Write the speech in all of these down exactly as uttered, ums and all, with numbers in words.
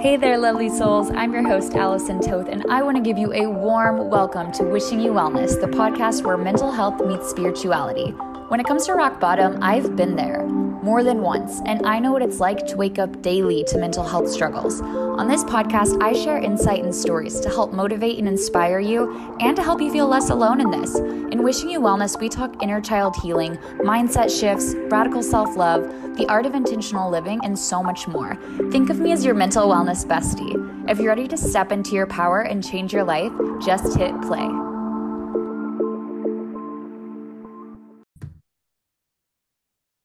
Hey there, lovely souls. I'm your host, Allison Toth, and I want to give you a warm welcome to Wishing You Wellness, the podcast where mental health meets spirituality. When it comes to rock bottom, I've been there more than once, and I know what it's like to wake up daily to mental health struggles. On this podcast, I share insight and stories to help motivate and inspire you and to help you feel less alone in this. In Wishing You Wellness, we talk inner child healing, mindset shifts, radical self-love, the art of intentional living, and so much more. Think of me as your mental wellness bestie. If you're ready to step into your power and change your life, just hit play.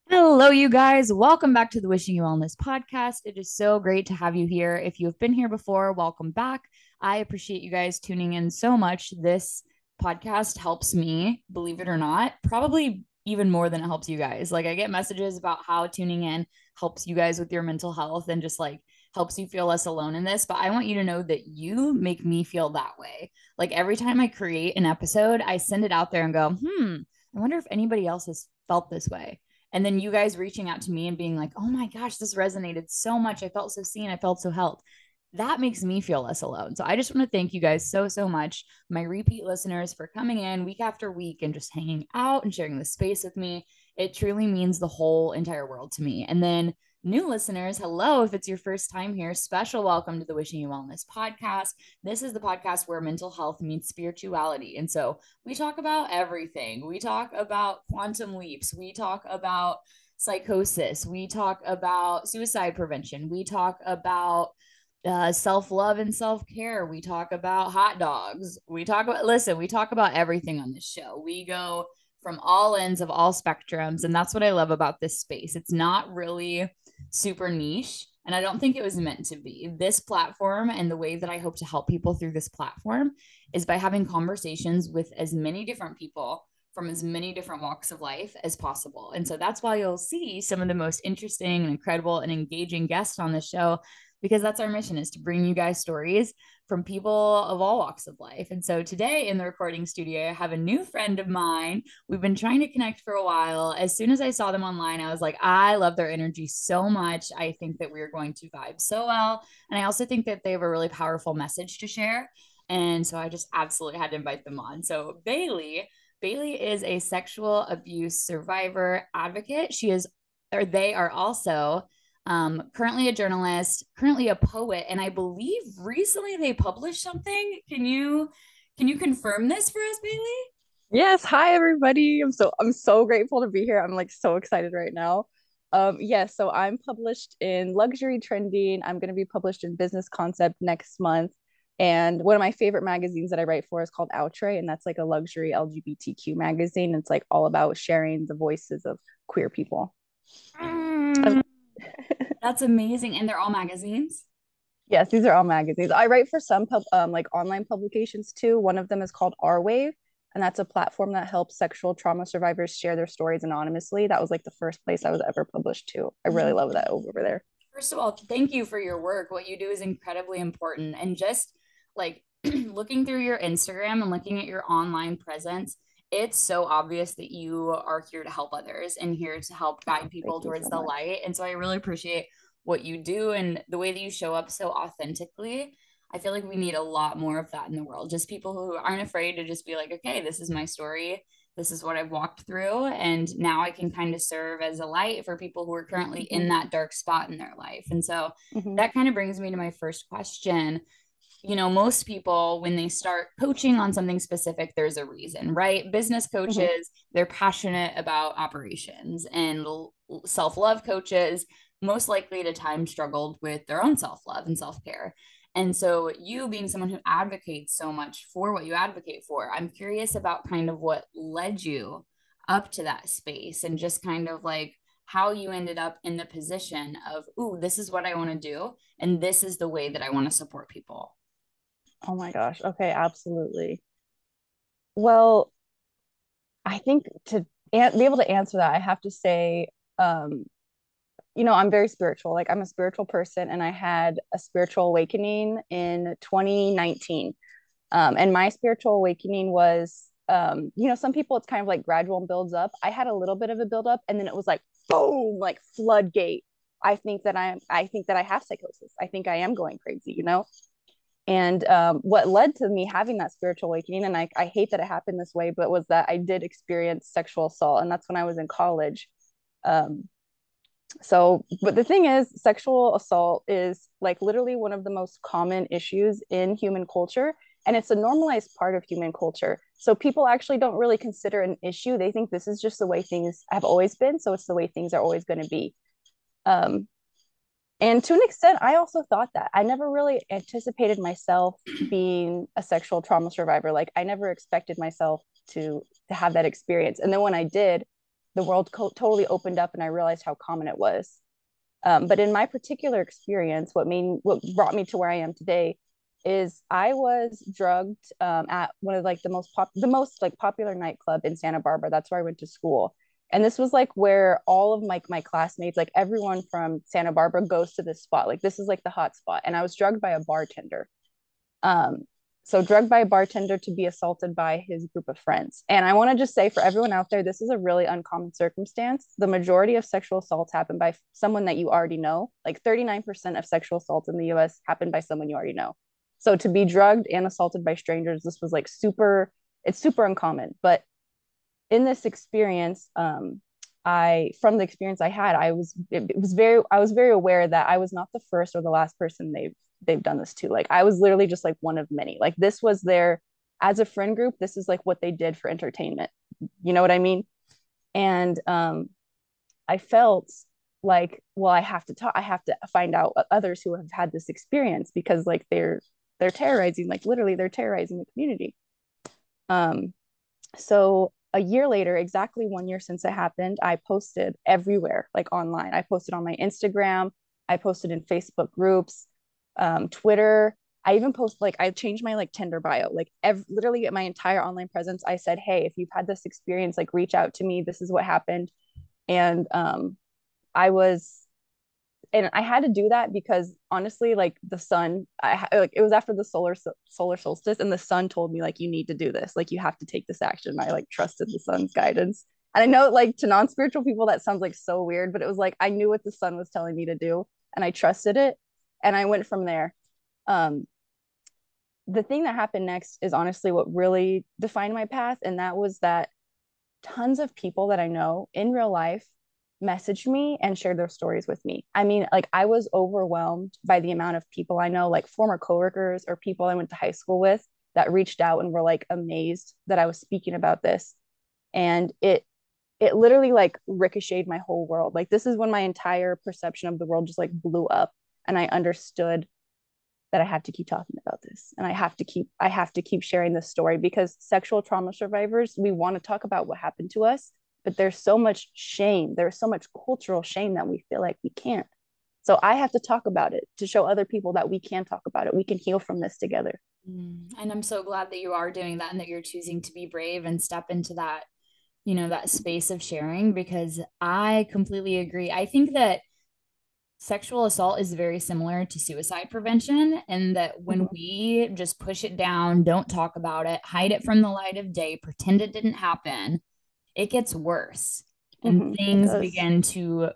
Hello, you guys. Welcome back to the Wishing You Wellness podcast. It is so great to have you here. If you've been here before, welcome back. I appreciate you guys tuning in so much. This podcast helps me, believe it or not, probably even more than it helps you guys. Like, I get messages about how tuning in helps you guys with your mental health and just like helps you feel less alone in this. But I want you to know that you make me feel that way. Like, every time I create an episode, I send it out there and go, hmm, I wonder if anybody else has felt this way. And then you guys reaching out to me and being like, oh my gosh, this resonated so much. I felt so seen. I felt so helped. That makes me feel less alone. So I just want to thank you guys so, so much. My repeat listeners for coming in week after week and just hanging out and sharing this space with me. It truly means the whole entire world to me. And then new listeners, hello, if it's your first time here, special welcome to the Wishing You Wellness podcast. This is the podcast where mental health meets spirituality. And so we talk about everything. We talk about quantum leaps. We talk about psychosis. We talk about suicide prevention. We talk about uh, self-love and self-care. We talk about hot dogs. We talk about, listen, we talk about everything on this show. We go from all ends of all spectrums. And that's what I love about this space. It's not really super niche. And I don't think it was meant to be. This platform and the way that I hope to help people through this platform is by having conversations with as many different people from as many different walks of life as possible. And so that's why you'll see some of the most interesting and incredible and engaging guests on the show, because that's our mission, is to bring you guys stories from people of all walks of life. And so today in the recording studio, I have a new friend of mine. We've been trying to connect for a while. As soon as I saw them online, I was like, I love their energy so much. I think that we're going to vibe so well. And I also think that they have a really powerful message to share. And so I just absolutely had to invite them on. So Bailey, Bailey is a sexual abuse survivor advocate. She is, or they are also Um, currently a journalist, currently a poet, and I believe recently they published something. Can you, can you confirm this for us, Bailey? Yes. Hi, everybody. I'm so, I'm so grateful to be here. I'm like so excited right now. Um, yes. Yeah, so I'm published in Luxury Trending. I'm going to be published in Business Concept next month. And one of my favorite magazines that I write for is called Outre, and that's like a luxury L G B T Q magazine. It's like all about sharing the voices of queer people. Mm. Um, That's amazing. And they're all magazines? Yes, these are all magazines. I write for some pub, um, like online publications too. One of them is called Our Wave, and that's a platform that helps sexual trauma survivors share their stories anonymously. That was like the first place I was ever published to. I really love that over there. First of all, thank you for your work. What you do is incredibly important. And just like looking through your Instagram and looking at your online presence, it's so obvious that you are here to help others and here to help guide people Thank towards so the much. light. And so I really appreciate what you do and the way that you show up so authentically. I feel like we need a lot more of that in the world. Just people who aren't afraid to just be like, okay, this is my story. This is what I've walked through. And now I can kind of serve as a light for people who are currently in that dark spot in their life. And so mm-hmm. that kind of brings me to my first question. You know, most people, when they start coaching on something specific, there's a reason, right? Business coaches, mm-hmm. they're passionate about operations, and l- self-love coaches most likely at a time struggled with their own self-love and self-care. And so you being someone who advocates so much for what you advocate for, I'm curious about kind of what led you up to that space and just kind of like how you ended up in the position of, ooh, this is what I want to do. And this is the way that I want to support people. Oh my gosh. Okay. Absolutely. Well, I think to an- be able to answer that, I have to say, um, you know, I'm very spiritual. Like, I'm a spiritual person, and I had a spiritual awakening in twenty nineteen. Um, and my spiritual awakening was, um, you know, some people, it's kind of like gradual and builds up. I had a little bit of a buildup, and then it was like, boom, like floodgate. I think that I'm, I think that I have psychosis. I think I am going crazy, you know? And um, what led to me having that spiritual awakening, and I, I hate that it happened this way, but was that I did experience sexual assault. And that's when I was in college. Um, so, but the thing is, sexual assault is like literally one of the most common issues in human culture. And it's a normalized part of human culture. So people actually don't really consider an issue. They think this is just the way things have always been. So it's the way things are always going to be. Um, and to an extent, I also thought that. I never really anticipated myself being a sexual trauma survivor. Like, I never expected myself to, to have that experience. And then when I did, the world co- totally opened up and I realized how common it was. Um, but in my particular experience, what made, what brought me to where I am today is I was drugged um, at one of like the most pop- the most like popular nightclub in Santa Barbara. That's where I went to school. And this was like where all of my, my classmates, like everyone from Santa Barbara goes to this spot. Like, this is like the hot spot. And I was drugged by a bartender. Um, so drugged by a bartender to be assaulted by his group of friends. And I want to just say for everyone out there, this is a really uncommon circumstance. The majority of sexual assaults happen by someone that you already know. Like thirty-nine percent of sexual assaults in the U S happen by someone you already know. So to be drugged and assaulted by strangers, this was like super, it's super uncommon. But in this experience, um, I, from the experience I had, I was, it, it was very, I was very aware that I was not the first or the last person they've, they've done this to. Like, I was literally just like one of many. Like, this was their, as a friend group, this is like what they did for entertainment. You know what I mean? And um, I felt like, well, I have to talk, I have to find out others who have had this experience, because like they're, they're terrorizing, like literally they're terrorizing the community. Um, so a year later, exactly one year since it happened, I posted everywhere, like online. I posted on my Instagram. I posted in Facebook groups, um, Twitter. I even posted, like, I changed my like Tinder bio, like ev- literally my entire online presence. I said, hey, if you've had this experience, like reach out to me. This is what happened. And um, I was, and I had to do that because honestly, like the sun, I, like it was after the solar solar solstice, and the sun told me like, you need to do this. Like, you have to take this action. I like trusted the sun's guidance. And I know like to non-spiritual people, that sounds like so weird, but it was like, I knew what the sun was telling me to do and I trusted it. And I went from there. Um, the thing that happened next is honestly what really defined my path. And that was that tons of people that I know in real life messaged me and shared their stories with me. I mean, like I was overwhelmed by the amount of people I know, like former coworkers or people I went to high school with that reached out and were like amazed that I was speaking about this. And it, it literally like ricocheted my whole world. Like this is when my entire perception of the world just like blew up, and I understood that I have to keep talking about this, and I have to keep, I have to keep sharing this story, because sexual trauma survivors, we want to talk about what happened to us. But there's so much shame. There's so much cultural shame that we feel like we can't. So I have to talk about it to show other people that we can talk about it. We can heal from this together. And I'm so glad that you are doing that, and that you're choosing to be brave and step into that, you know, that space of sharing, because I completely agree. I think that sexual assault is very similar to suicide prevention, and that when we just push it down, don't talk about it, hide it from the light of day, pretend it didn't happen, it gets worse, and mm-hmm, things begin to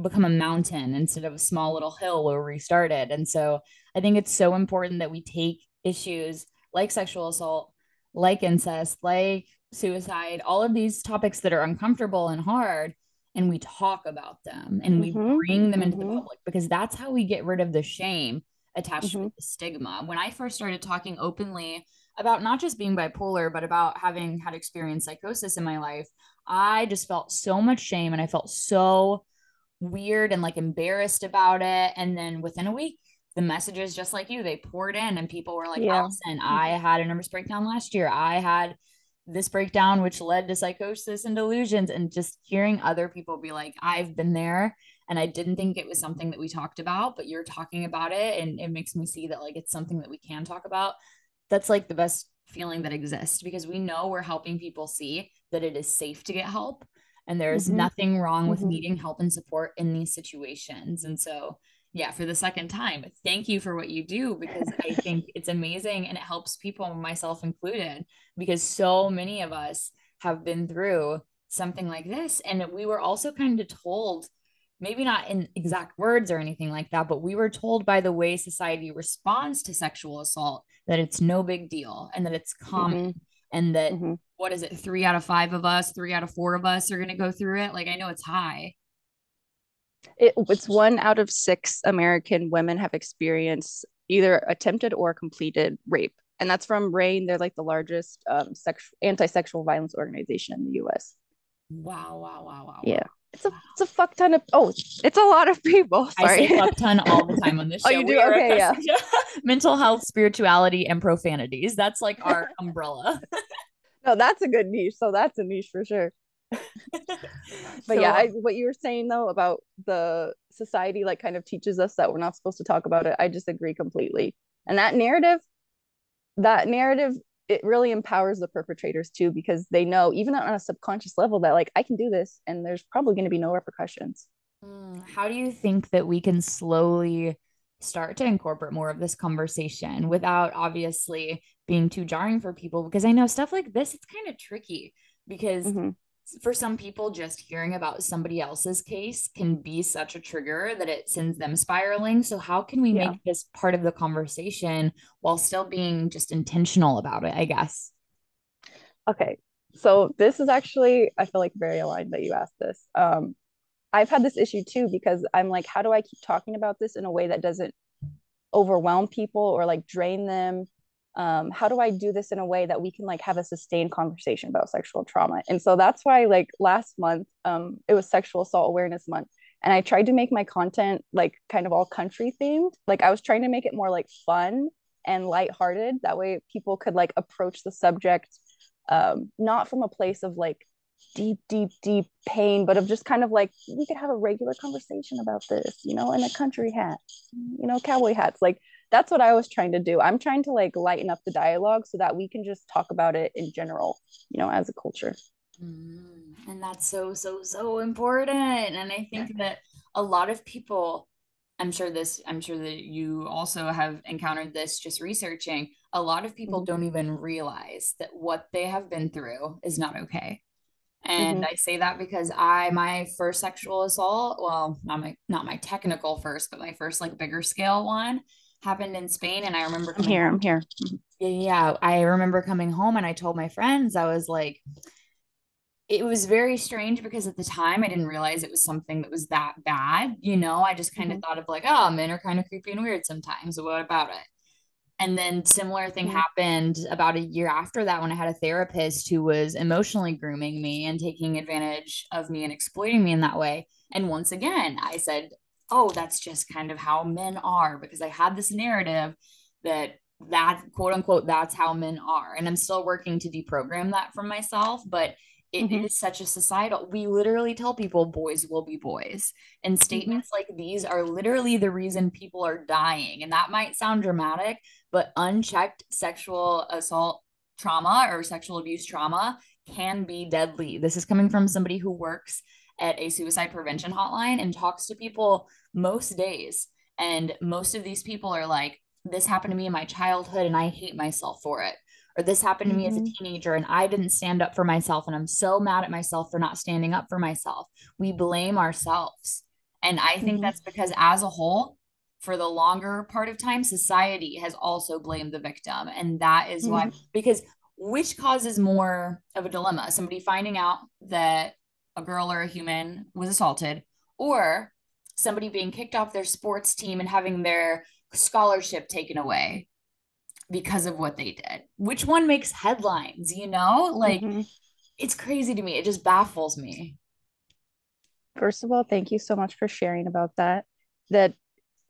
become a mountain instead of a small little hill where we started. And so I think it's so important that we take issues like sexual assault, like incest, like suicide, all of these topics that are uncomfortable and hard, and we talk about them, and mm-hmm, we bring them into mm-hmm. the public, because that's how we get rid of the shame attached mm-hmm. to the stigma. When I first started talking openly about not just being bipolar, but about having had experienced psychosis in my life, I just felt so much shame, and I felt so weird and like embarrassed about it. And then within a week, the messages, just like you, they poured in, and people were like, yeah. Allison, I had a nervous breakdown last year. I had this breakdown, which led to psychosis and delusions. And just hearing other people be like, I've been there, and I didn't think it was something that we talked about, but you're talking about it, and it makes me see that like, it's something that we can talk about. That's like the best feeling that exists, because we know we're helping people see that it is safe to get help, and there is mm-hmm. nothing wrong with mm-hmm. needing help and support in these situations. And so, yeah, for the second time, thank you for what you do, because I think it's amazing, and it helps people, myself included, because so many of us have been through something like this. And we were also kind of told maybe not in exact words or anything like that, but we were told by the way society responds to sexual assault that it's no big deal and that it's common. Mm-hmm. And that, mm-hmm. what is it, three out of five of us, three out of four of us are going to go through it? Like, I know it's high. It, it's one out of six American women have experienced either attempted or completed rape. And that's from RAIN. They're like the largest um, sexual, anti-sexual violence organization in the U S. Wow, wow, wow, wow. Yeah. It's a wow. it's a fuck ton of oh it's a lot of people. Sorry. I say fuck ton all the time on this show. Oh, you do? We okay, yeah. Mental health, spirituality, and profanities. That's like our umbrella. No, that's a good niche. So that's a niche for sure. But so, yeah, I, what you were saying though about the society like kind of teaches us that we're not supposed to talk about it. I just agree completely. And that narrative, that narrative, it really empowers the perpetrators too, because they know even on a subconscious level that like, I can do this and there's probably going to be no repercussions. How do you think that we can slowly start to incorporate more of this conversation without obviously being too jarring for people? Because I know stuff like this, it's kind of tricky because mm-hmm. for some people just hearing about somebody else's case can be such a trigger that it sends them spiraling. So how can we yeah. make this part of the conversation while still being just intentional about it, I guess? Okay. So this is actually, I feel like very aligned that you asked this. Um, I've had this issue too, because I'm like, how do I keep talking about this in a way that doesn't overwhelm people or like drain them? Um, how do I do this in a way that we can like have a sustained conversation about sexual trauma? And so that's why like last month, um, it was Sexual Assault Awareness Month. And I tried to make my content like kind of all country themed. Like I was trying to make it more like fun and lighthearted. That way people could like approach the subject, um, not from a place of like deep, deep, deep pain, but of just kind of like, we could have a regular conversation about this, you know, in a country hat, you know, cowboy hats, like, that's what I was trying to do. I'm trying to like lighten up the dialogue so that we can just talk about it in general, you know, as a culture. And that's so, so, so important. And I think yeah. that a lot of people, I'm sure this, I'm sure that you also have encountered this just researching. A lot of people mm-hmm. don't even realize that what they have been through is not okay. And mm-hmm. I say that because I, my first sexual assault, well, not my, not my technical first, but my first like bigger scale one, happened in Spain. And I remember coming I'm here, I'm here. Yeah. I remember coming home and I told my friends, I was like, it was very strange because at the time I didn't realize it was something that was that bad. You know, I just kind of mm-hmm. thought of like, oh, men are kind of creepy and weird sometimes. What about it? And then similar thing mm-hmm. happened about a year after that when I had a therapist who was emotionally grooming me and taking advantage of me and exploiting me in that way. And once again, I said, oh, that's just kind of how men are, because I had this narrative that that quote unquote, that's how men are. And I'm still working to deprogram that from myself, but it mm-hmm. is such a societal, we literally tell people boys will be boys, and statements mm-hmm. like these are literally the reason people are dying. And that might sound dramatic, but unchecked sexual assault trauma or sexual abuse trauma can be deadly. This is coming from somebody who works at a suicide prevention hotline and talks to people most days. And most of these people are like, this happened to me in my childhood and I hate myself for it. Or this happened to mm-hmm. me as a teenager and I didn't stand up for myself. And I'm so mad at myself for not standing up for myself. We blame ourselves. And I think mm-hmm. that's because as a whole, for the longer part of time, society has also blamed the victim. And that is mm-hmm. why, because which causes more of a dilemma? Somebody finding out that a girl or a human was assaulted, or somebody being kicked off their sports team and having their scholarship taken away because of what they did. Which one makes headlines, you know? Like, mm-hmm. it's crazy to me. It just baffles me. First of all, thank you so much for sharing about that. That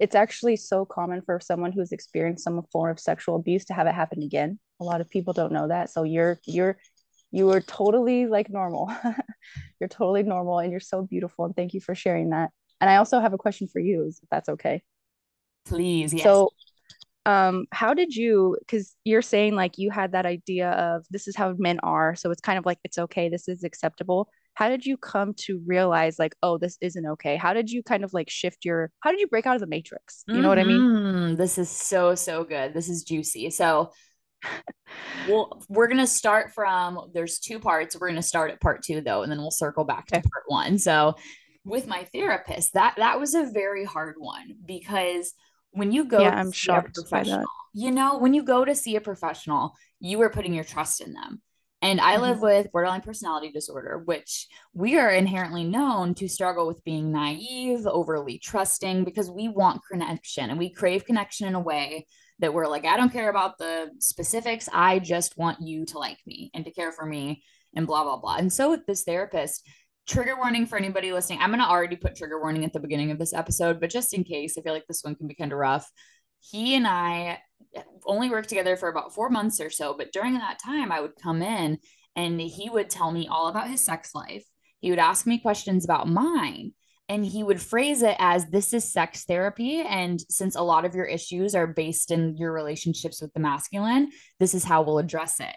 it's actually so common for someone who's experienced some form of sexual abuse to have it happen again. A lot of people don't know that. So you're, you're, You were totally like normal. You're totally normal and you're so beautiful. And thank you for sharing that. And I also have a question for you, if that's okay. Please. Yes. So um, how did you, because you're saying like you had that idea of this is how men are. So it's kind of like, it's okay. This is acceptable. How did you come to realize like, oh, this isn't okay? How did you kind of like shift your, how did you break out of the matrix? You mm-hmm. know what I mean? This is so, so good. This is juicy. So well, we're going to start from, there's two parts. We're going to start at part two though, and then we'll circle back to part one. So with my therapist. That that was a very hard one, because when you go yeah, to I'm see a professional, you know, when you go to see a professional, you are putting your trust in them. And I mm-hmm. live with borderline personality disorder, which we are inherently known to struggle with being naive, overly trusting, because we want connection and we crave connection in a way that we're like, I don't care about the specifics. I just want you to like me and to care for me and blah, blah, blah. And so with this therapist, trigger warning for anybody listening, I'm going to already put trigger warning at the beginning of this episode, but just in case, I feel like this one can be kind of rough. He and I only worked together for about four months or so. But during that time, I would come in and he would tell me all about his sex life. He would ask me questions about mine. And he would phrase it as, this is sex therapy. And since a lot of your issues are based in your relationships with the masculine, this is how we'll address it.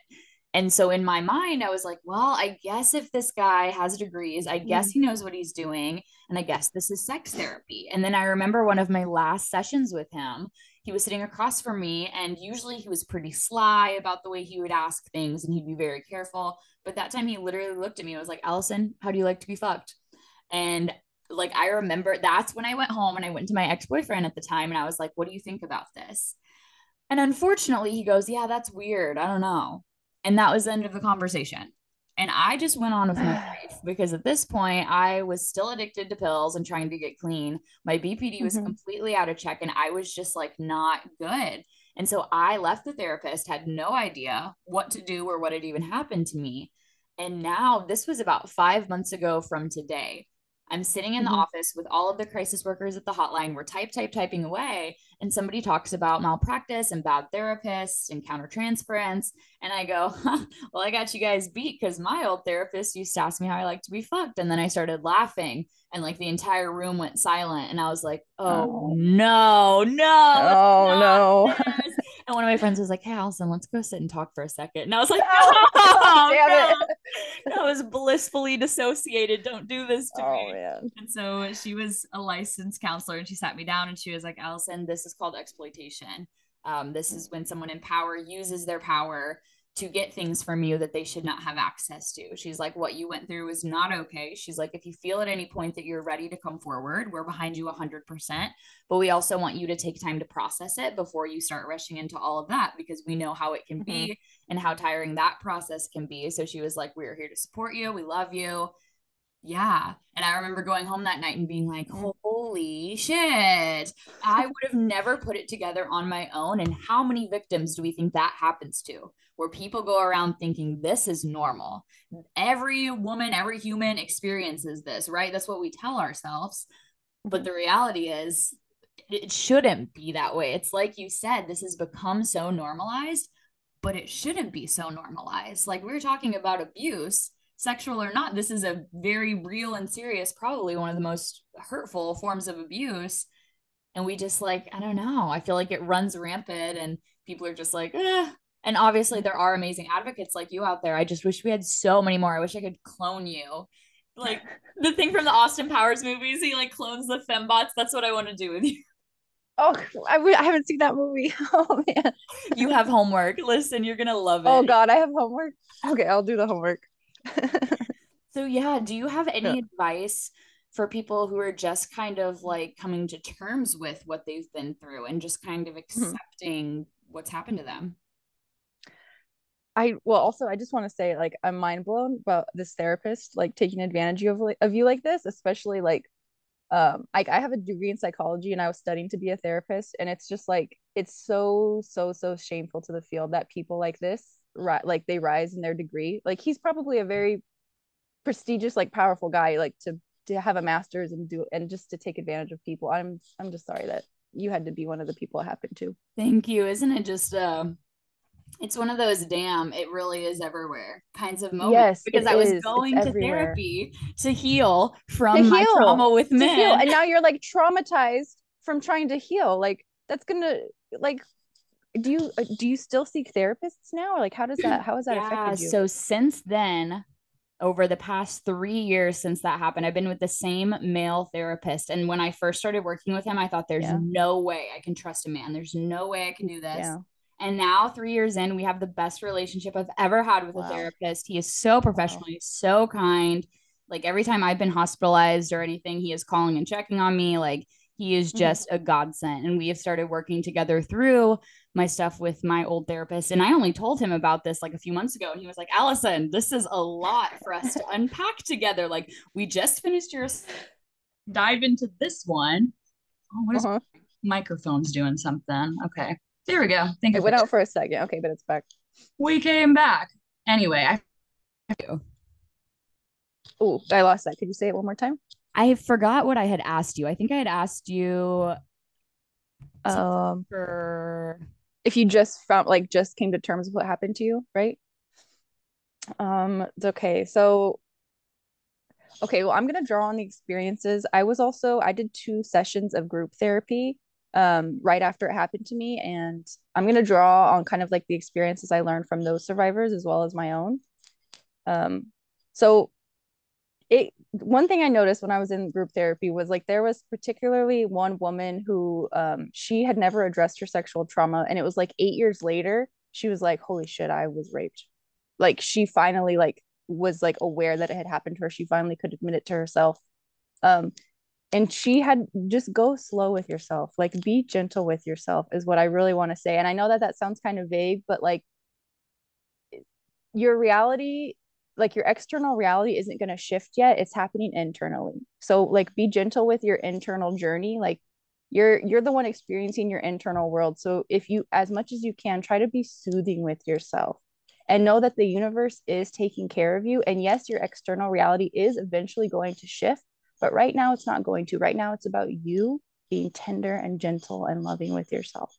And so in my mind, I was like, well, I guess if this guy has degrees, I guess he knows what he's doing. And I guess this is sex therapy. And then I remember one of my last sessions with him, he was sitting across from me, and usually he was pretty sly about the way he would ask things and he'd be very careful. But that time he literally looked at me and was like, Allison, how do you like to be fucked? And like, I remember that's when I went home and I went to my ex-boyfriend at the time. And I was like, what do you think about this? And unfortunately he goes, yeah, that's weird. I don't know. And that was the end of the conversation. And I just went on with my life, because at this point I was still addicted to pills and trying to get clean. My B P D was mm-hmm. completely out of check, and I was just like not good. And so I left the therapist, had no idea what to do or what had even happened to me. And now this was about five months ago from today. I'm sitting in the mm-hmm. office with all of the crisis workers at the hotline. We're type, type, typing away. And somebody talks about malpractice and bad therapists and countertransference. And I go, huh, well, I got you guys beat, because my old therapist used to ask me how I like to be fucked. And then I started laughing, and like the entire room went silent. And I was like, oh, oh. no, no. Oh, no. And one of my friends was like, hey, Allison, let's go sit and talk for a second. And I was like, no, oh, damn no. it. I was blissfully dissociated. Don't do this to oh, me. Man. And so she was a licensed counselor, and she sat me down and she was like, Allison, this is called exploitation. Um, this is when someone in power uses their power to get things from you that they should not have access to. She's like, what you went through is not okay. She's like, if you feel at any point that you're ready to come forward, we're behind you one hundred percent. But we also want you to take time to process it before you start rushing into all of that, because we know how it can mm-hmm. be and how tiring that process can be. So she was like, we're here to support you. We love you. Yeah. And I remember going home that night and being like, holy shit, I would have never put it together on my own. And how many victims do we think that happens to, where people go around thinking this is normal? Every woman, every human experiences this, right? That's what we tell ourselves. But the reality is it shouldn't be that way. It's like you said, this has become so normalized, but it shouldn't be so normalized. Like we were talking about abuse, sexual or not, this is a very real and serious, probably one of the most hurtful forms of abuse. And we just like, I don't know, I feel like it runs rampant and people are just like, eh. And obviously there are amazing advocates like you out there. I just wish we had so many more. I wish I could clone you. Like the thing from the Austin Powers movies, he like clones the fembots. That's what I want to do with you. Oh, I, w- I haven't seen that movie. Oh, man. You have homework. Listen, you're going to love it. Oh, God, I have homework. Okay, I'll do the homework. So yeah, do you have any yeah. advice for people who are just kind of like coming to terms with what they've been through and just kind of accepting mm-hmm. what's happened to them? I well also I just want to say, like, I'm mind blown about this therapist like taking advantage of, of you like this, especially like um like I have a degree in psychology and I was studying to be a therapist, and it's just like it's so so so shameful to the field that people like this Right, like they rise in their degree. Like he's probably a very prestigious, like powerful guy, like to to have a master's and do and just to take advantage of people. I'm I'm just sorry that you had to be one of the people it happened to. Thank you. Isn't it just um uh, it's one of those damn it really is everywhere kinds of moments. Yes, because I was is. going it's to everywhere. therapy to heal from to heal. my trauma with to men. Heal. And now you're like traumatized from trying to heal. Like that's gonna like Do you do you still seek therapists now? Or like, how does that, how has that yeah, affected you? So since then, over the past three years since that happened, I've been with the same male therapist. And when I first started working with him, I thought there's yeah. no way I can trust a man. There's no way I can do this. Yeah. And now three years in, we have the best relationship I've ever had with wow. a therapist. He is so professional. Wow. He's so kind. Like every time I've been hospitalized or anything, he is calling and checking on me. Like he is just mm-hmm. a godsend. And we have started working together through my stuff with my old therapist. And I only told him about this like a few months ago. And he was like, Allison, this is a lot for us to unpack together. Like we just finished your dive into this one. Oh, what is uh-huh. my microphone's doing something. Okay. There we go. Think it went out for a second. Okay, but it's back. We came back. Anyway, I Oh, I lost that. Could you say it one more time? I forgot what I had asked you. I think I had asked you um for if you just found like just came to terms with what happened to you, right? Um it's okay. So okay, well, I'm going to draw on the experiences. I was also I did two sessions of group therapy um right after it happened to me, and I'm going to draw on kind of like the experiences I learned from those survivors as well as my own. Um so It one thing I noticed when I was in group therapy was like there was particularly one woman who um, she had never addressed her sexual trauma, and it was like eight years later she was like, holy shit, I was raped. Like she finally like was like aware that it had happened to her. She finally could admit it to herself. Um, and she had just go slow with yourself, like be gentle with yourself is what I really want to say. And I know that that sounds kind of vague, but like your reality, like your external reality isn't going to shift yet. It's happening internally. So like be gentle with your internal journey. Like you're, you're the one experiencing your internal world. So if you, as much as you can, try to be soothing with yourself and know that the universe is taking care of you. And yes, your external reality is eventually going to shift, but right now it's not going to. Right now it's about you being tender and gentle and loving with yourself.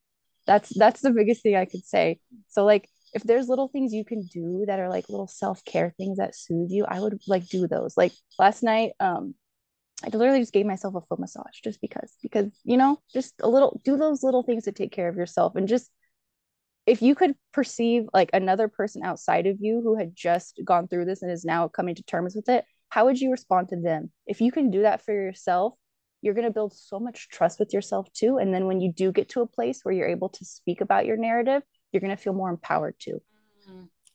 That's, that's the biggest thing I could say. So like, if there's little things you can do that are like little self-care things that soothe you, I would like do those. Like last night, um, I literally just gave myself a foot massage just because, because, you know, just a little, do those little things to take care of yourself. And just, if you could perceive like another person outside of you who had just gone through this and is now coming to terms with it, how would you respond to them? If you can do that for yourself, you're going to build so much trust with yourself too. And then when you do get to a place where you're able to speak about your narrative, you're going to feel more empowered too.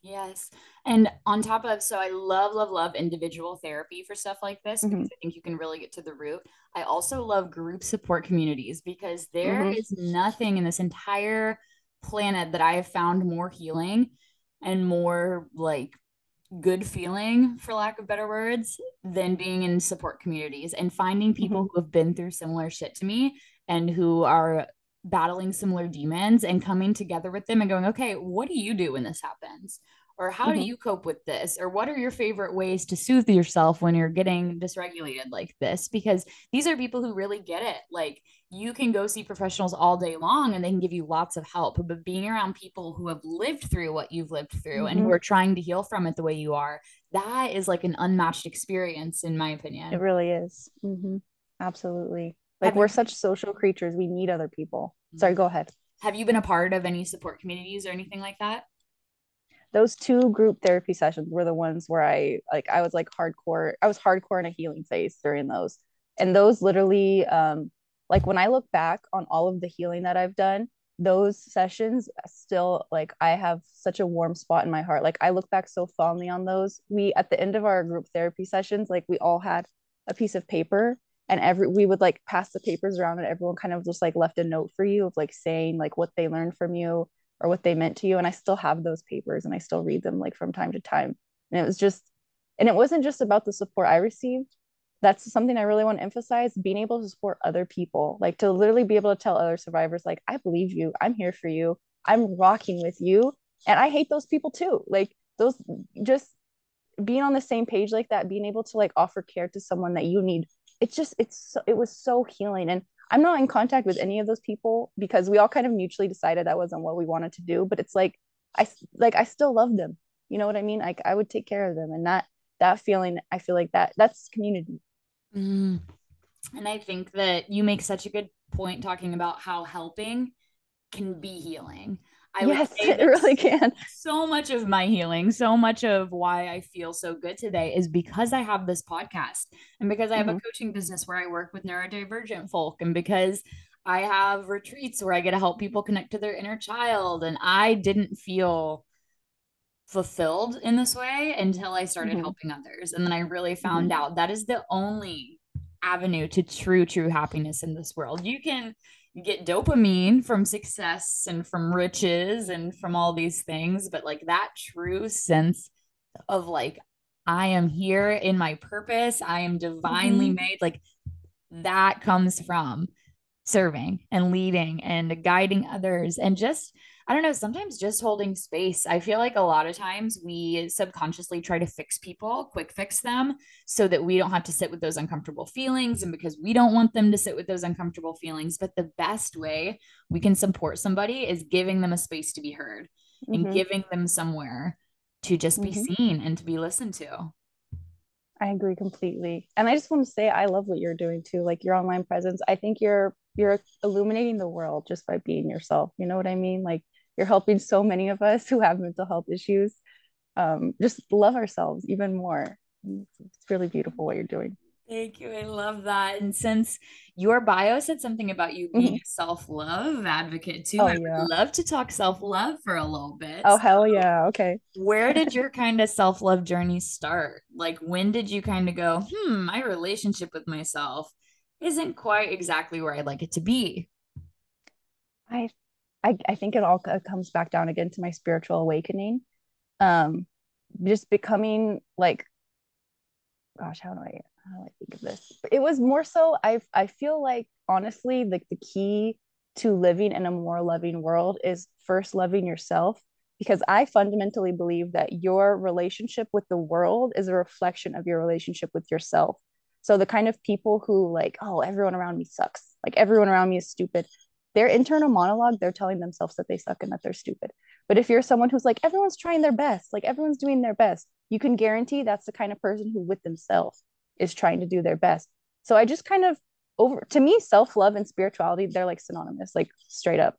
Yes. And on top of, so I love, love, love individual therapy for stuff like this, because mm-hmm. I think you can really get to the root. I also love group support communities, because there mm-hmm. is nothing in this entire planet that I have found more healing and more like good feeling, for lack of better words, than being in support communities and finding people mm-hmm. who have been through similar shit to me and who are battling similar demons, and coming together with them and going, okay, what do you do when this happens? Or how mm-hmm. do you cope with this? Or what are your favorite ways to soothe yourself when you're getting dysregulated like this? Because these are people who really get it. Like you can go see professionals all day long and they can give you lots of help, but being around people who have lived through what you've lived through mm-hmm. and who are trying to heal from it the way you are, that is like an unmatched experience in my opinion. It really is. Mm-hmm. Absolutely. Like we're such social creatures. We need other people. Sorry, go ahead. Have you been a part of any support communities or anything like that? Those two group therapy sessions were the ones where I like, I was like hardcore. I was hardcore in a healing phase during those. And those literally, um, like when I look back on all of the healing that I've done, those sessions still like, I have such a warm spot in my heart. Like I look back so fondly on those. We, at the end of our group therapy sessions, like we all had a piece of paper. And every, we would like pass the papers around, and everyone kind of just like left a note for you of like saying like what they learned from you or what they meant to you. And I still have those papers and I still read them like from time to time. And it was just, and it wasn't just about the support I received. That's something I really want to emphasize, being able to support other people, like to literally be able to tell other survivors, like, I believe you, I'm here for you, I'm rocking with you. And I hate those people too. Like those, just being on the same page like that, being able to like offer care to someone that you need. It's just, it's, so, it was so healing. And I'm not in contact with any of those people because we all kind of mutually decided that wasn't what we wanted to do, but it's like, I, like, I still love them. You know what I mean? Like I would take care of them, and that, that feeling, I feel like that that's community. Mm. And I think that you make such a good point talking about how helping can be healing. I yes, would say it really can. So much of my healing, so much of why I feel so good today is because I have this podcast, and because I have mm-hmm. a coaching business where I work with neurodivergent folk, and because I have retreats where I get to help people connect to their inner child. And I didn't feel fulfilled in this way until I started mm-hmm. helping others. And then I really found mm-hmm. out that is the only avenue to true, true happiness in this world. You can get dopamine from success and from riches and from all these things, but like that true sense of like, I am here in my purpose. I am divinely mm-hmm. made. Like that comes from serving and leading and guiding others. And just, I don't know, sometimes just holding space. I feel like a lot of times we subconsciously try to fix people, quick fix them so that we don't have to sit with those uncomfortable feelings. And because we don't want them to sit with those uncomfortable feelings, but the best way we can support somebody is giving them a space to be heard mm-hmm. and giving them somewhere to just be mm-hmm. seen and to be listened to. I agree completely. And I just want to say, I love what you're doing too. Like your online presence. I think you're, you're illuminating the world just by being yourself. You know what I mean? Like you're helping so many of us who have mental health issues. Um, just love ourselves even more. It's really beautiful what you're doing. Thank you. I love that. And since your bio said something about you being mm-hmm. a self-love advocate too, oh, I yeah. would love to talk self-love for a little bit. Oh, so hell yeah. Okay. Where did your kind of self-love journey start? Like, when did you kind of go, hmm, my relationship with myself isn't quite exactly where I'd like it to be? I, I, I think it all comes back down again to my spiritual awakening. Um, just becoming like, gosh, how do I, how do I think of this? It was more so, I I feel like, honestly, like the key to living in a more loving world is first loving yourself, because I fundamentally believe that your relationship with the world is a reflection of your relationship with yourself. So the kind of people who like, oh, everyone around me sucks, like everyone around me is stupid, their internal monologue, they're telling themselves that they suck and that they're stupid. But if you're someone who's like, everyone's trying their best, like everyone's doing their best, you can guarantee that's the kind of person who with themselves is trying to do their best. So I just kind of over to me, self-love and spirituality, they're like synonymous, like straight up.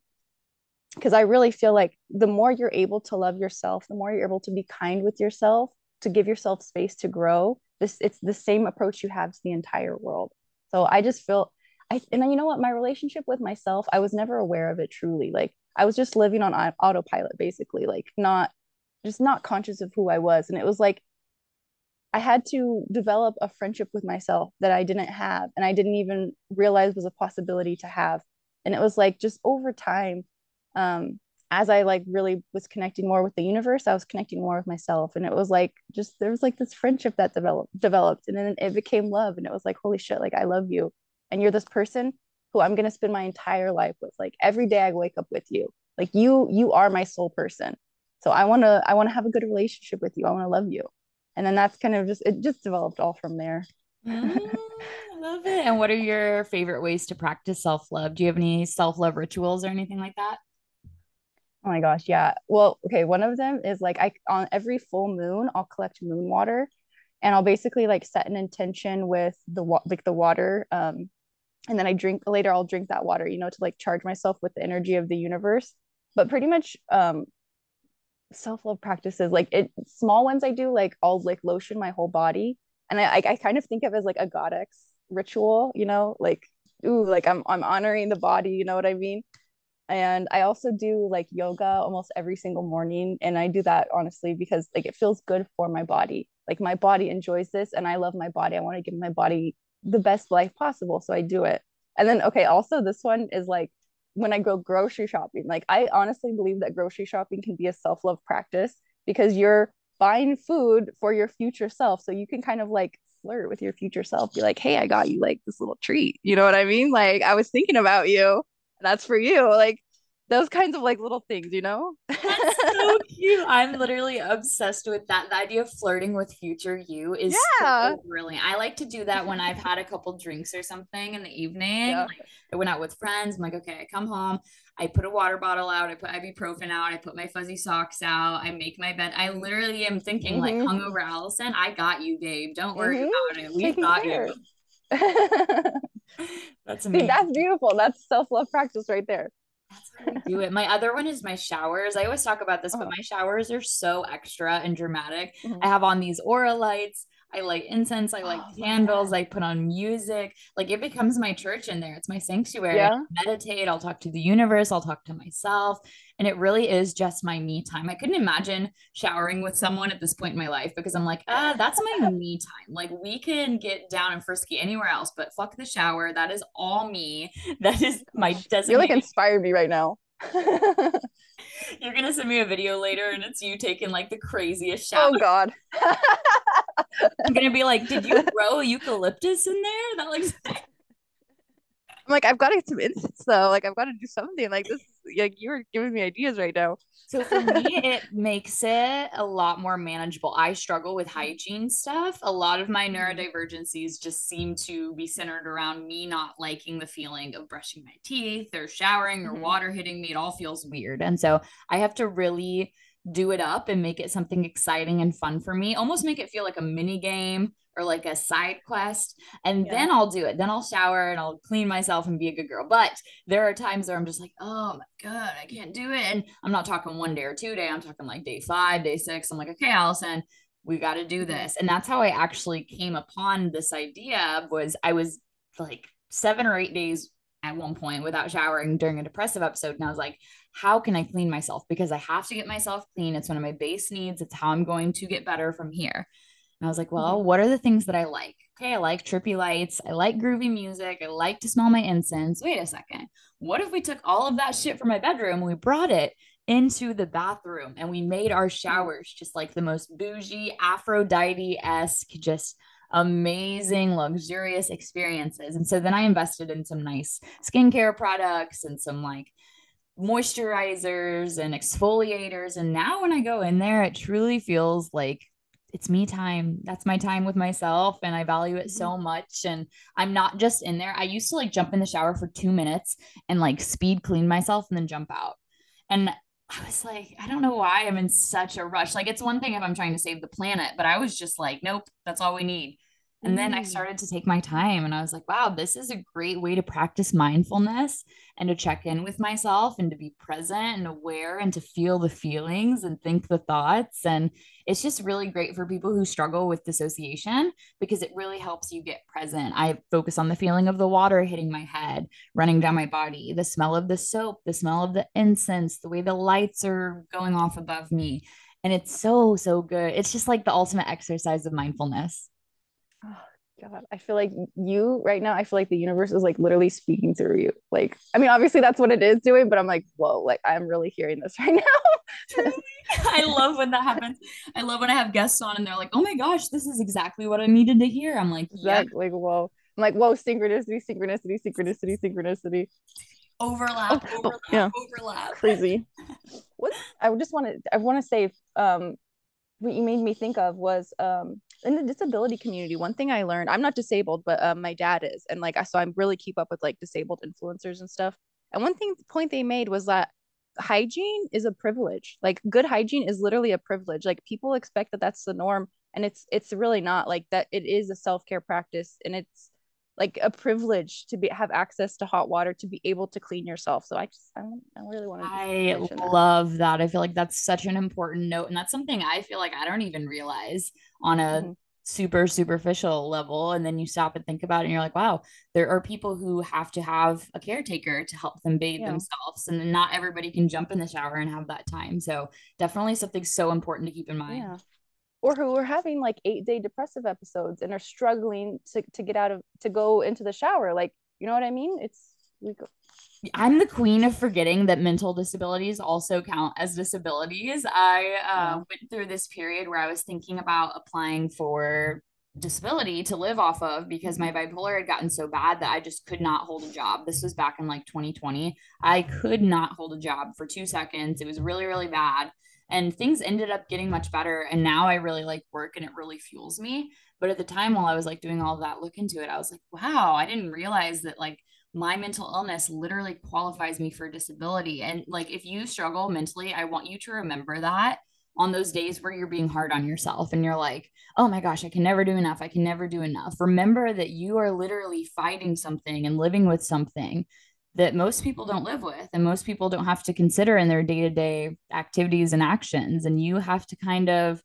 Because I really feel like the more you're able to love yourself, the more you're able to be kind with yourself, to give yourself space to grow. This it's the same approach you have to the entire world. So I just feel I and then you know what, my relationship with myself, I was never aware of it truly. Like I was just living on autopilot, basically, like not just not conscious of who I was. And it was like I had to develop a friendship with myself that I didn't have and I didn't even realize was a possibility to have. And it was like just over time, um, as I like really was connecting more with the universe, I was connecting more with myself. And it was like just there was like this friendship that developed developed and then it became love. And it was like, holy shit, like I love you. And you're this person who I'm going to spend my entire life with. Like every day I wake up with you, like you, you are my soul person. So I want to, I want to have a good relationship with you. I want to love you. And then that's kind of just, it just developed all from there. Mm, I love it. And what are your favorite ways to practice self-love? Do you have any self-love rituals or anything like that? Oh my gosh. Yeah. Well, okay. One of them is like, I, on every full moon, I'll collect moon water and I'll basically like set an intention with the, wa- like the water. Um, and then I drink later, I'll drink that water, you know, to like charge myself with the energy of the universe, but pretty much, um, self-love practices like it small ones I do like I'll like lotion my whole body and I, I I kind of think of it as like a goddess ritual, you know, like ooh, like I'm I'm honoring the body, you know what I mean? And I also do like yoga almost every single morning, and I do that honestly because like it feels good for my body, like my body enjoys this and I love my body. I want to give my body the best life possible, so I do it. And then okay, also this one is like when I go grocery shopping, like I honestly believe that grocery shopping can be a self-love practice because you're buying food for your future self. So you can kind of like flirt with your future self, be like, hey, I got you like this little treat. You know what I mean? Like I was thinking about you. That's for you. Like those kinds of like little things, you know? That's so cute. I'm literally obsessed with that. The idea of flirting with future you is yeah. so brilliant. I like to do that when I've had a couple drinks or something in the evening. Yeah. Like, I went out with friends. I'm like, okay, I come home. I put a water bottle out. I put ibuprofen out. I put my fuzzy socks out. I make my bed. I literally am thinking mm-hmm. like hungover Allison, I got you, babe. Don't worry mm-hmm. about it. We got you. That's amazing. See, that's beautiful. That's self-love practice right there. That's how I do it. My other one is my showers. I always talk about this, but my showers are so extra and dramatic. Mm-hmm. I have on these aura lights. I light incense. I light oh, candles. I put on music. Like it becomes my church in there. It's my sanctuary. Yeah. I meditate. I'll talk to the universe. I'll talk to myself. And it really is just my me time. I couldn't imagine showering with someone at this point in my life because I'm like, ah, that's my me time. Like we can get down and frisky anywhere else, but fuck the shower. That is all me. That is my designated. You're like inspired me right now. You're going to send me a video later and it's you taking like the craziest shower. Oh God. I'm going to be like, did you grow eucalyptus in there? That looks I'm like, I've got to get some incense though. Like I've got to do something like this. Like you're giving me ideas right now. So for me, it makes it a lot more manageable. I struggle with hygiene stuff. A lot of my neurodivergencies just seem to be centered around me not liking the feeling of brushing my teeth or showering or water hitting me. It all feels weird. And so I have to really do it up and make it something exciting and fun for me. Almost make it feel like a mini game or like a side quest. And yeah. then I'll do it. Then I'll shower and I'll clean myself and be a good girl. But there are times where I'm just like, oh my God, I can't do it. And I'm not talking one day or two day. I'm talking like day five, day six. I'm like, okay, Allison, we got to do this. And that's how I actually came upon this idea. Was I was like seven or eight days at one point without showering during a depressive episode. And I was like, how can I clean myself? Because I have to get myself clean. It's one of my base needs. It's how I'm going to get better from here. And I was like, well, what are the things that I like? Okay, I like trippy lights. I like groovy music. I like to smell my incense. Wait a second. What if we took all of that shit from my bedroom and we brought it into the bathroom and we made our showers just like the most bougie, Aphrodite-esque, just amazing, luxurious experiences. And so then I invested in some nice skincare products and some like moisturizers and exfoliators. And now when I go in there, it truly feels like it's me time. That's my time with myself. And I value it so much. And I'm not just in there. I used to like jump in the shower for two minutes and like speed clean myself and then jump out. And I was like, I don't know why I'm in such a rush. Like it's one thing if I'm trying to save the planet, but I was just like, nope, that's all we need. And then I started to take my time and I was like, wow, this is a great way to practice mindfulness and to check in with myself and to be present and aware and to feel the feelings and think the thoughts. And it's just really great for people who struggle with dissociation because it really helps you get present. I focus on the feeling of the water hitting my head, running down my body, the smell of the soap, the smell of the incense, the way the lights are going off above me. And it's so, so good. It's just like the ultimate exercise of mindfulness. Oh God, I feel like you right now, I feel like the universe is like literally speaking through you. Like, I mean, obviously that's what it is doing, but I'm like, whoa, like I'm really hearing this right now. I love when that happens. I love when I have guests on and they're like, oh my gosh, this is exactly what I needed to hear. I'm like, yeah. Exactly, like, whoa. I'm like, whoa, synchronicity, synchronicity, synchronicity, synchronicity. Overlap, oh, overlap, yeah. overlap. Crazy. What I just want to, I want to say, um, what you made me think of was, um, in the disability community, one thing I learned, I'm not disabled, but um, my dad is. And like, so I really keep up with like disabled influencers and stuff. And one thing, the point they made was that hygiene is a privilege. Like good hygiene is literally a privilege. Like people expect that that's the norm. And it's, it's really not like that. It is a self-care practice. And it's like a privilege to be, have access to hot water, to be able to clean yourself. So I just, I, I really want to. I love that. that. I feel like that's such an important note. And that's something I feel like I don't even realize on a mm-hmm. super superficial level. And then you stop and think about it and you're like, wow, there are people who have to have a caretaker to help them bathe yeah. themselves. And then not everybody can jump in the shower and have that time. So definitely something so important to keep in mind. Yeah. Or who are having like eight day depressive episodes and are struggling to, to get out of, to go into the shower. Like, you know what I mean? It's, we go. I'm the queen of forgetting that mental disabilities also count as disabilities. I uh, yeah. went through this period where I was thinking about applying for disability to live off of because my bipolar had gotten so bad that I just could not hold a job. This was back in like twenty twenty. I could not hold a job for two seconds. It was really, really bad. And things ended up getting much better. And now I really like work and it really fuels me. But at the time while I was like doing all that, look into it, I was like, wow, I didn't realize that like my mental illness literally qualifies me for disability. And like, if you struggle mentally, I want you to remember that on those days where you're being hard on yourself and you're like, oh my gosh, I can never do enough. I can never do enough. Remember that you are literally fighting something and living with something that most people don't live with and most people don't have to consider in their day-to-day activities and actions. And you have to kind of,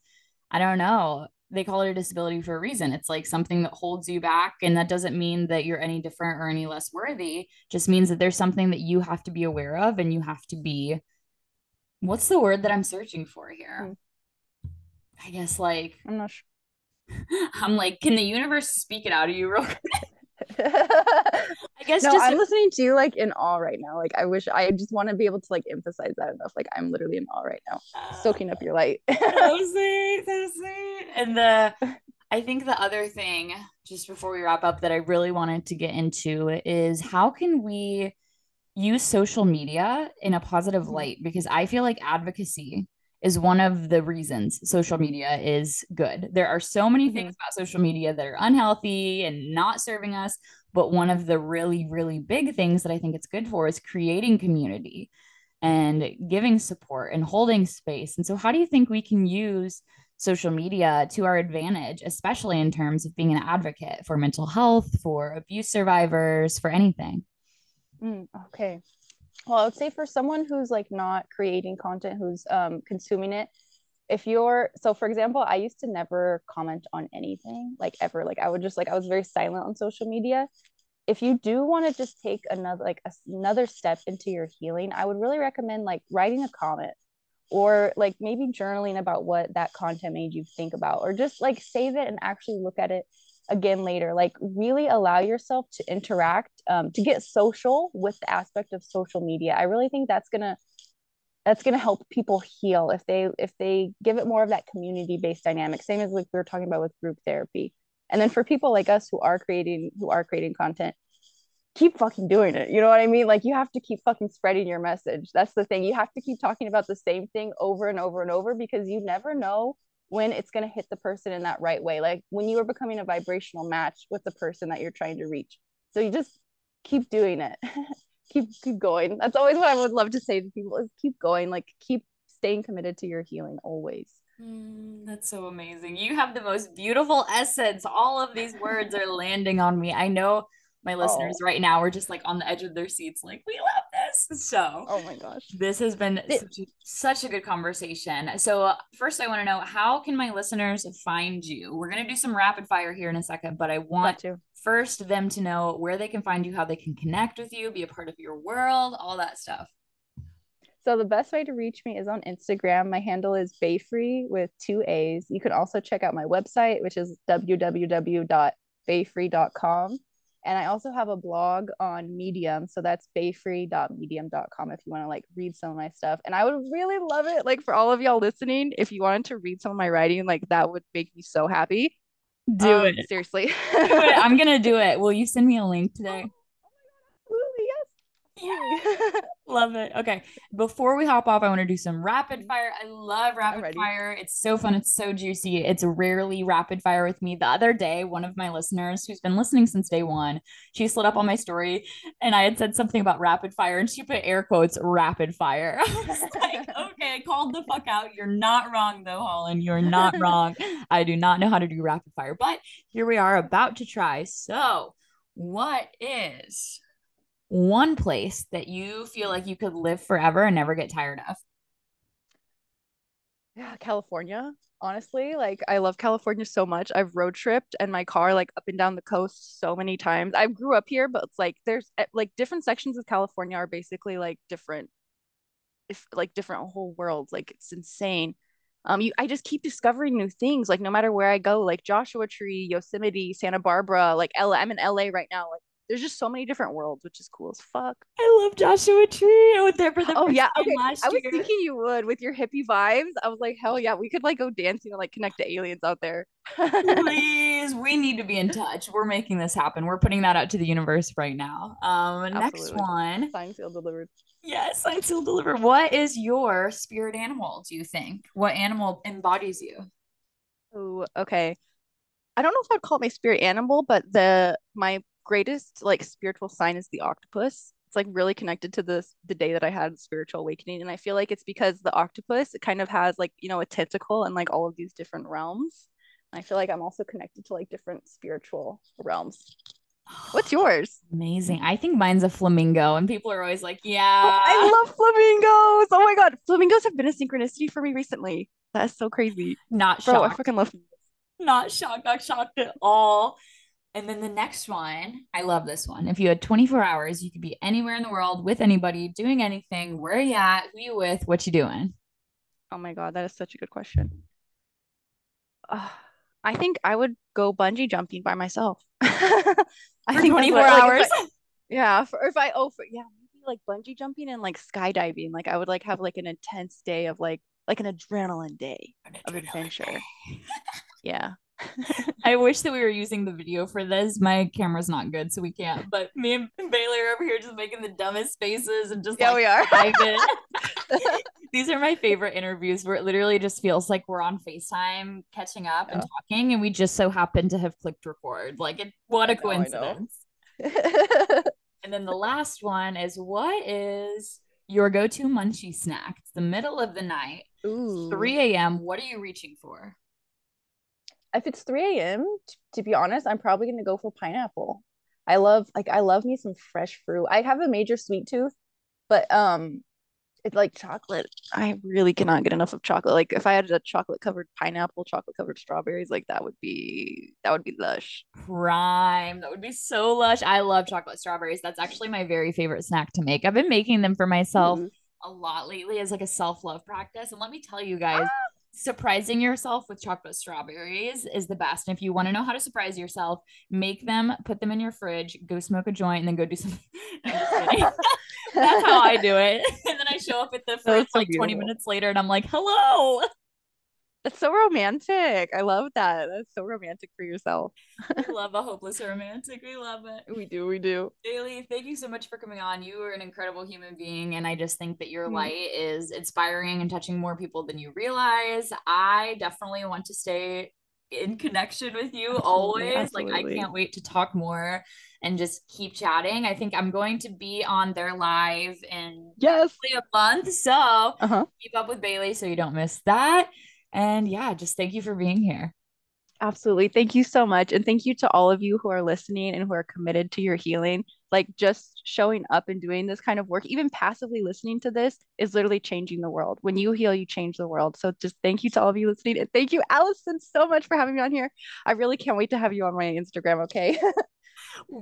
I don't know, they call it a disability for a reason. It's like something that holds you back. And that doesn't mean that you're any different or any less worthy. It just means that there's something that you have to be aware of, and you have to be, what's the word that I'm searching for here? I guess like, I'm not sure. I'm like, can the universe speak it out of you real quick? I guess no, just I'm listening to you like in awe right now. Like I wish I just want to be able to like emphasize that enough. Like I'm literally in awe right now, soaking up your light. So sweet, so sweet. And the I think the other thing, just before we wrap up, that I really wanted to get into is how can we use social media in a positive light? Because I feel like advocacy is one of the reasons social media is good. There are so many things about social media that are unhealthy and not serving us. But one of the really, really big things that I think it's good for is creating community and giving support and holding space. And so how do you think we can use social media to our advantage, especially in terms of being an advocate for mental health, for abuse survivors, for anything? Mm, okay. Well, I would say for someone who's like not creating content, who's um, consuming it, if you're, so for example, I used to never comment on anything, like ever, like I would just like, I was very silent on social media. If you do want to just take another, like another step into your healing, I would really recommend like writing a comment, or like maybe journaling about what that content made you think about, or just like save it and actually look at it again later. Like really allow yourself to interact, um, to get social with the aspect of social media. I really think that's gonna that's gonna help people heal if they if they give it more of that community-based dynamic, same as like we were talking about with group therapy. And then for people like us who are creating who are creating content, keep fucking doing it. You know what I mean? Like you have to keep fucking spreading your message. That's the thing. You have to keep talking about the same thing over and over and over, because you never know when it's going to hit the person in that right way. Like when you are becoming a vibrational match with the person that you're trying to reach. So you just keep doing it. keep keep going. That's always what I would love to say to people, is keep going. Like keep staying committed to your healing always. Mm, that's so amazing. You have the most beautiful essence. All of these words are landing on me. I know my listeners oh. right now are just like on the edge of their seats, like we love this. So, oh my gosh, this has been it, such, a, such a good conversation. So uh, first I want to know, how can my listeners find you? We're going to do some rapid fire here in a second, but I want to first them to know where they can find you, how they can connect with you, be a part of your world, all that stuff. So the best way to reach me is on Instagram. My handle is Bayfree with two A's. You can also check out my website, which is w w w dot bayfree dot com. And I also have a blog on Medium. So that's bayfree dot medium dot com if you want to like read some of my stuff. And I would really love it, like for all of y'all listening, if you wanted to read some of my writing, like that would make me so happy. Do um, it. Seriously. Do it. I'm going to do it. Will you send me a link today? Yeah. Love it. Okay. Before we hop off, I want to do some rapid fire. I love rapid fire. It's so fun. It's so juicy. It's rarely rapid fire with me. The other day, one of my listeners who's been listening since day one, she slid up on my story and I had said something about rapid fire and she put air quotes rapid fire. I was like, okay, I called the fuck out. You're not wrong though, Holland. You're not wrong. I do not know how to do rapid fire, but here we are about to try. So what is one place that you feel like you could live forever and never get tired of? Yeah, California. Honestly, like I love California so much. I've road tripped and my car like up and down the coast so many times. I grew up here, but it's like there's like different sections of California are basically like different, if like different whole worlds. Like it's insane. Um, you, I just keep discovering new things. Like no matter where I go, like Joshua Tree, Yosemite, Santa Barbara, like L A. I'm in L A right now. Like there's just so many different worlds, which is cool as fuck. I love Joshua Tree. I was there for the oh, first yeah. time okay. last year. I was year. thinking you would with your hippie vibes. I was like, hell yeah, we could like go dancing and like connect to aliens out there. Please, we need to be in touch. We're making this happen. We're putting that out to the universe right now. Um, Absolutely. Next one. Sign, seal, delivered. Yes, sign, seal, delivered. What is your spirit animal, do you think? What animal embodies you? Oh, okay. I don't know if I'd call it my spirit animal, but the my greatest like spiritual sign is the octopus. It's like really connected to this the day that I had spiritual awakening, and I feel like it's because the octopus, it kind of has like, you know, a tentacle and like all of these different realms, and I feel like I'm also connected to like different spiritual realms. What's yours? Amazing. I think mine's a flamingo, and people are always like, yeah, oh, I love flamingos. Oh my god, flamingos have been a synchronicity for me recently. That's so crazy. Not sure. I fucking love flamingos. Not shocked, not shocked at all. And then the next one, I love this one. If you had twenty-four hours, you could be anywhere in the world with anybody, doing anything. Where are you at? Who you with? What you doing? Oh my God, that is such a good question. Uh, I think I would go bungee jumping by myself. I think twenty-four hours. Like, if I, yeah. For, if I, oh, for, yeah. Maybe like bungee jumping and like skydiving. Like I would like have like an intense day of like, like an adrenaline day an adrenaline of adventure. Day. Yeah. I wish that we were using the video for this. My camera's not good, so we can't. But me and Bailey are over here just making the dumbest faces and just yeah, like, we are. These are my favorite interviews where it literally just feels like we're on FaceTime catching up yeah. and talking, and we just so happen to have clicked record. Like, it, what a coincidence. And then the last one is, what is your go-to munchie snack? It's the middle of the night, Ooh. three a.m. What are you reaching for? If it's three a.m., t- to be honest, I'm probably going to go for pineapple. I love, like, I love me some fresh fruit. I have a major sweet tooth, but um, it's like chocolate. I really cannot get enough of chocolate. Like, if I had a chocolate-covered pineapple, chocolate-covered strawberries, like, that would be, that would be lush. Prime. That would be so lush. I love chocolate strawberries. That's actually my very favorite snack to make. I've been making them for myself mm-hmm. a lot lately as, like, a self-love practice. And let me tell you guys. Ah! Surprising yourself with chocolate strawberries is the best. And if you want to know how to surprise yourself, make them, put them in your fridge, go smoke a joint, and then go do something. That's how I do it. And then I show up at the fridge so like beautiful. twenty minutes later, and I'm like, hello. That's so romantic. I love that. That's so romantic for yourself. We love a hopeless romantic. We love it. We do. We do. Bailey, thank you so much for coming on. You are an incredible human being. And I just think that your light is inspiring and touching more people than you realize. I definitely want to stay in connection with you absolutely, always. Absolutely. Like, I can't wait to talk more and just keep chatting. I think I'm going to be on their live in yes. a month. So uh-huh. keep up with Bailey so you don't miss that. And yeah, just thank you for being here. Absolutely. Thank you so much. And thank you to all of you who are listening and who are committed to your healing. Like, just showing up and doing this kind of work, even passively listening to this, is literally changing the world. When you heal, you change the world. So just thank you to all of you listening. And thank you, Allison, so much for having me on here. I really can't wait to have you on my Instagram. Okay.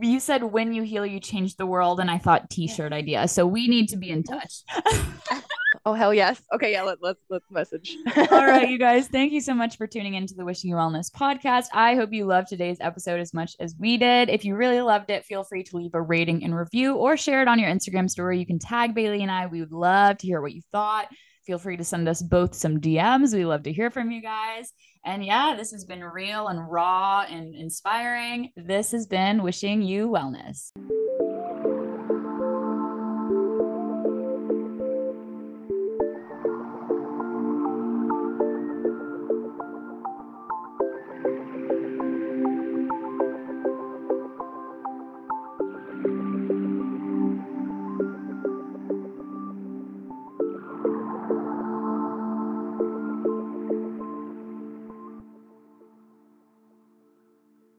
You said when you heal, you change the world. And I thought t-shirt idea. So we need to be in touch. Oh, hell yes. Okay. Yeah. Let, let's, let's message. All right, you guys. Thank you so much for tuning into the Wishing You Wellness podcast. I hope you loved today's episode as much as we did. If you really loved it, feel free to leave a rating and review or share it on your Instagram story. You can tag Bailey and I. We would love to hear what you thought. Feel free to send us both some D Ms. We love to hear from you guys. And yeah, this has been real and raw and inspiring. This has been Wishing You Wellness.